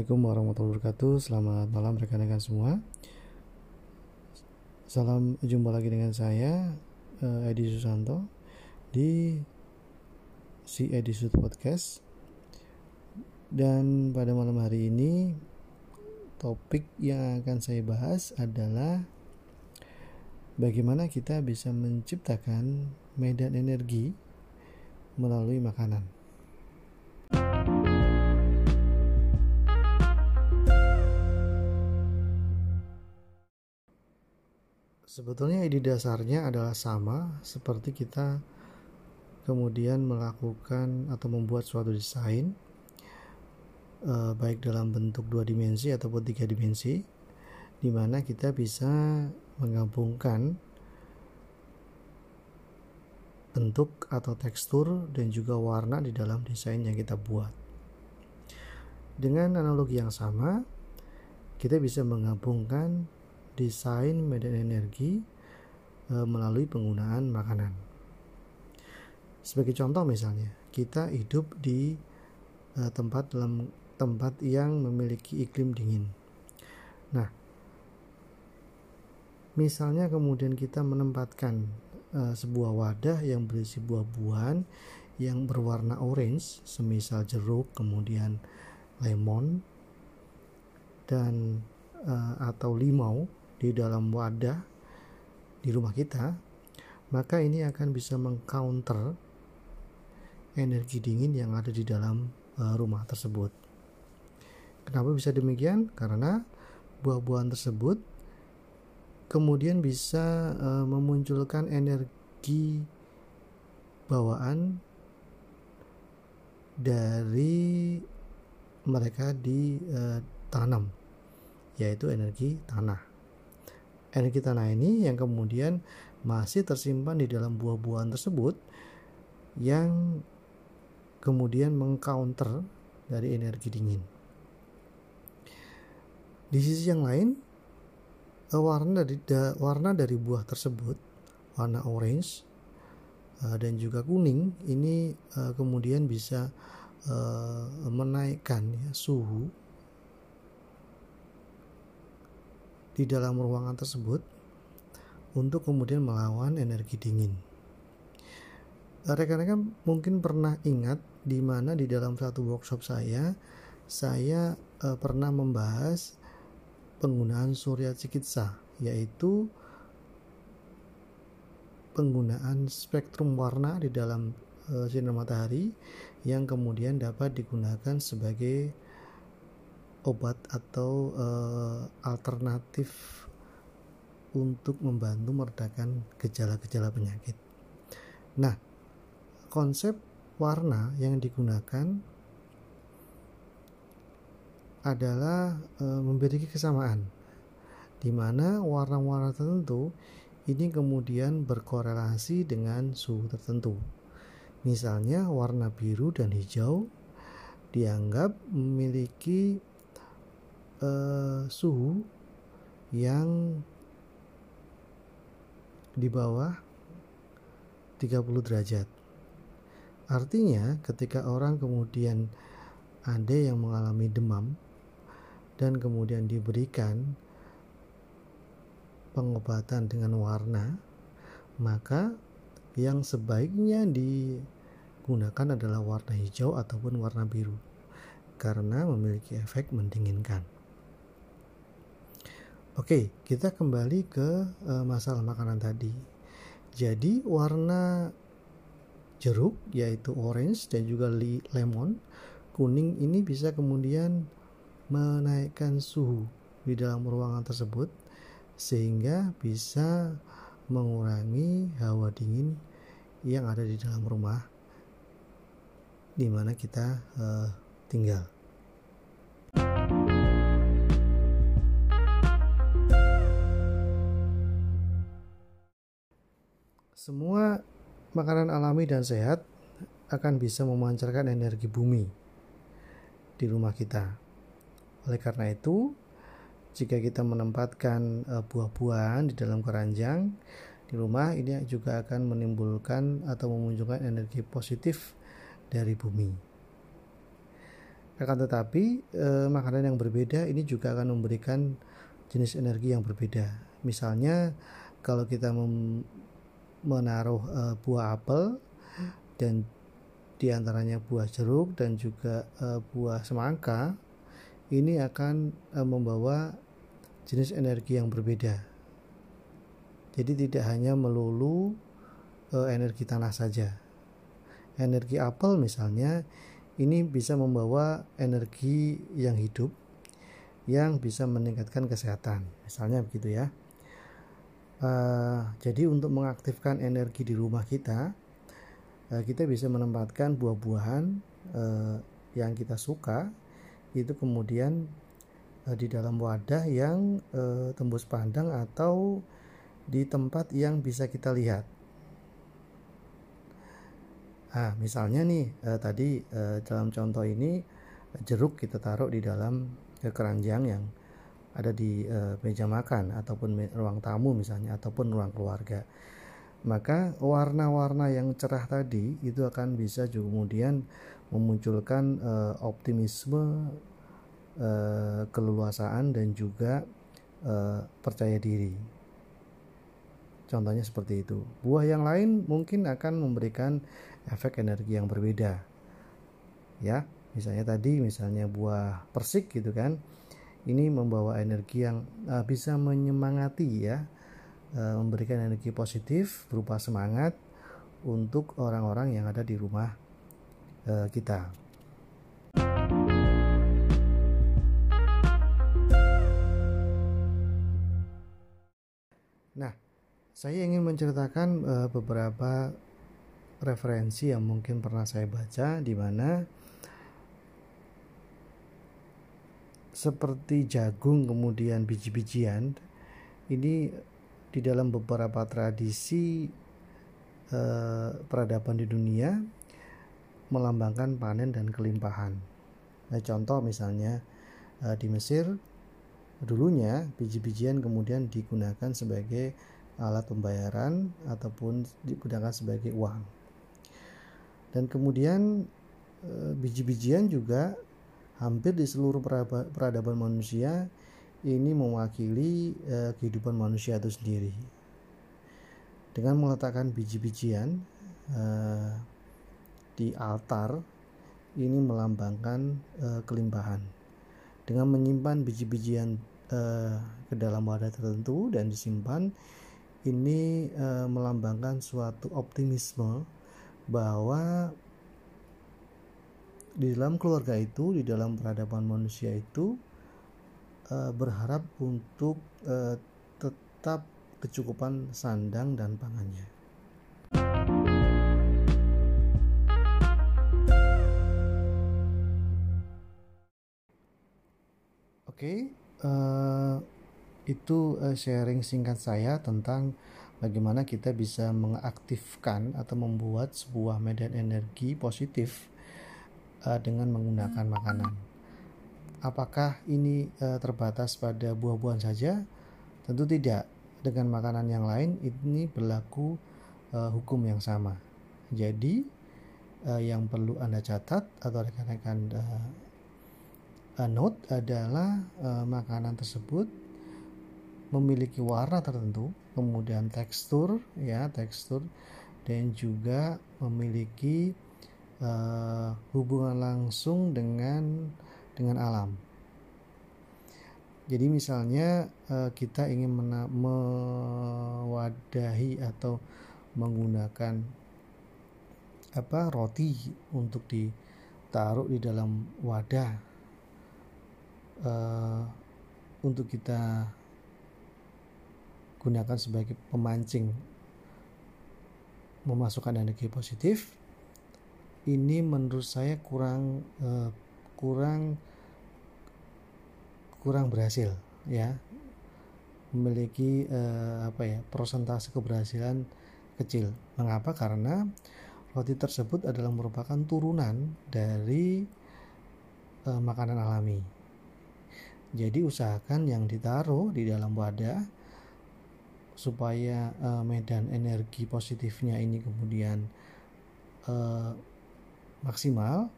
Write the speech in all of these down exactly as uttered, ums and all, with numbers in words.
Assalamualaikum warahmatullahi wabarakatuh. Selamat malam rekan-rekan semua. Salam, jumpa lagi dengan saya Edi Susanto di Si Edisut Podcast. Dan pada malam hari ini topik yang akan saya bahas adalah bagaimana kita bisa menciptakan medan energi melalui makanan. Sebetulnya ide dasarnya adalah sama seperti kita kemudian melakukan atau membuat suatu desain eh, baik dalam bentuk dua dimensi ataupun tiga dimensi, di mana kita bisa menggabungkan bentuk atau tekstur dan juga warna di dalam desain yang kita buat. Dengan analogi yang sama, kita bisa menggabungkan desain medan energi e, melalui penggunaan makanan. Sebagai contoh misalnya, kita hidup di e, tempat dalam tempat yang memiliki iklim dingin. Nah, misalnya kemudian kita menempatkan e, sebuah wadah yang berisi buah-buahan yang berwarna orange, semisal jeruk, kemudian lemon dan e, atau limau di dalam wadah di rumah kita, maka ini akan bisa meng-counter energi dingin yang ada di dalam rumah tersebut. Kenapa bisa demikian? Karena buah-buahan tersebut kemudian bisa memunculkan energi bawaan dari mereka ditanam, yaitu energi tanah. Energi tanah ini yang kemudian masih tersimpan di dalam buah-buahan tersebut yang kemudian meng-counter dari energi dingin. Di sisi yang lain, warna dari, warna dari buah tersebut, warna orange dan juga kuning, ini kemudian bisa menaikkan ya, suhu di dalam ruangan tersebut untuk kemudian melawan energi dingin. Rekan-rekan mungkin pernah ingat di mana di dalam satu workshop saya, saya eh, pernah membahas penggunaan Surya Cikitsa, yaitu penggunaan spektrum warna di dalam eh, sinar matahari yang kemudian dapat digunakan sebagai obat atau e, alternatif untuk membantu meredakan gejala-gejala penyakit. Nah, konsep warna yang digunakan adalah e, memiliki kesamaan, di mana warna-warna tertentu ini kemudian berkorelasi dengan suhu tertentu. Misalnya warna biru dan hijau dianggap memiliki Uh, suhu yang di bawah tiga puluh derajat. Artinya ketika orang kemudian ada yang mengalami demam dan kemudian diberikan pengobatan dengan warna, maka yang sebaiknya digunakan adalah warna hijau ataupun warna biru karena memiliki efek mendinginkan. Oke, kita kembali ke e, masalah makanan tadi. Jadi warna jeruk yaitu orange dan juga li, lemon, kuning ini bisa kemudian menaikkan suhu di dalam ruangan tersebut sehingga bisa mengurangi hawa dingin yang ada di dalam rumah di mana kita e, tinggal. Semua makanan alami dan sehat akan bisa memancarkan energi bumi di rumah kita. Oleh karena itu, jika kita menempatkan buah-buahan di dalam keranjang di rumah, ini juga akan menimbulkan atau memunculkan energi positif dari bumi. Akan tetapi eh, makanan yang berbeda ini juga akan memberikan jenis energi yang berbeda. Misalnya kalau kita mem- menaruh eh, buah apel dan diantaranya buah jeruk dan juga eh, buah semangka, ini akan eh, membawa jenis energi yang berbeda. Jadi tidak hanya melulu eh, energi tanah saja. Energi apel misalnya ini bisa membawa energi yang hidup yang bisa meningkatkan kesehatan, misalnya begitu ya. Uh, jadi untuk mengaktifkan energi di rumah kita, uh, kita bisa menempatkan buah-buahan uh, yang kita suka itu kemudian uh, di dalam wadah yang uh, tembus pandang atau di tempat yang bisa kita lihat. Nah, misalnya nih eh, tadi eh, dalam contoh ini jeruk kita taruh di dalam keranjang yang ada di eh, meja makan ataupun me- ruang tamu misalnya ataupun ruang keluarga. Maka warna-warna yang cerah tadi itu akan bisa juga kemudian memunculkan eh, optimisme, eh, keleluasaan dan juga eh, percaya diri. Contohnya seperti itu. Buah yang lain mungkin akan memberikan efek energi yang berbeda. Ya, misalnya tadi misalnya buah persik gitu kan. Ini membawa energi yang uh, bisa menyemangati ya. Uh, memberikan energi positif berupa semangat untuk orang-orang yang ada di rumah uh, kita. Nah, saya ingin menceritakan uh, beberapa referensi yang mungkin pernah saya baca di mana seperti jagung kemudian biji-bijian ini di dalam beberapa tradisi uh, peradaban di dunia melambangkan panen dan kelimpahan. Nah, contoh misalnya uh, di Mesir dulunya biji-bijian kemudian digunakan sebagai alat pembayaran ataupun digunakan sebagai uang. Dan kemudian e, biji-bijian juga hampir di seluruh peradaban manusia ini mewakili e, kehidupan manusia itu sendiri. Dengan meletakkan biji-bijian e, di altar ini melambangkan e, kelimpahan. Dengan menyimpan biji-bijian e, ke dalam wadah tertentu dan disimpan ini e, melambangkan suatu optimisme bahwa di dalam keluarga itu, di dalam peradaban manusia itu e, berharap untuk e, tetap kecukupan sandang dan pangannya. Oke, okay, uh... itu sharing singkat saya tentang bagaimana kita bisa mengaktifkan atau membuat sebuah medan energi positif dengan menggunakan makanan. Apakah ini terbatas pada buah-buahan saja? Tentu tidak. Dengan makanan yang lain ini berlaku hukum yang sama. Jadi yang perlu Anda catat atau rekan-rekan note adalah makanan tersebut memiliki warna tertentu, kemudian tekstur, ya tekstur, dan juga memiliki uh, hubungan langsung dengan dengan alam. Jadi misalnya uh, kita ingin mena- mewadahi atau menggunakan apa roti untuk ditaruh di dalam wadah uh, untuk kita gunakan sebagai pemancing memasukkan energi positif. Ini menurut saya kurang eh, kurang kurang berhasil ya, memiliki eh, apa ya persentase keberhasilan kecil. Mengapa? Karena roti tersebut adalah merupakan turunan dari eh, makanan alami. Jadi usahakan yang ditaruh di dalam wadah supaya uh, medan energi positifnya ini kemudian uh, maksimal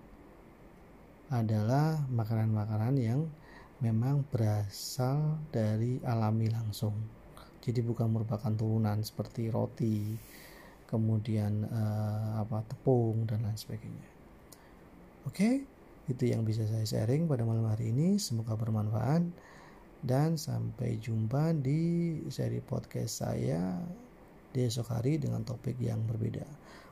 adalah makanan-makanan yang memang berasal dari alami langsung. Jadi bukan merupakan turunan seperti roti, kemudian eh, apa tepung dan lain sebagainya. Oke, itu yang bisa saya sharing pada malam hari ini. Semoga bermanfaat dan sampai jumpa di seri podcast saya di esok hari dengan topik yang berbeda.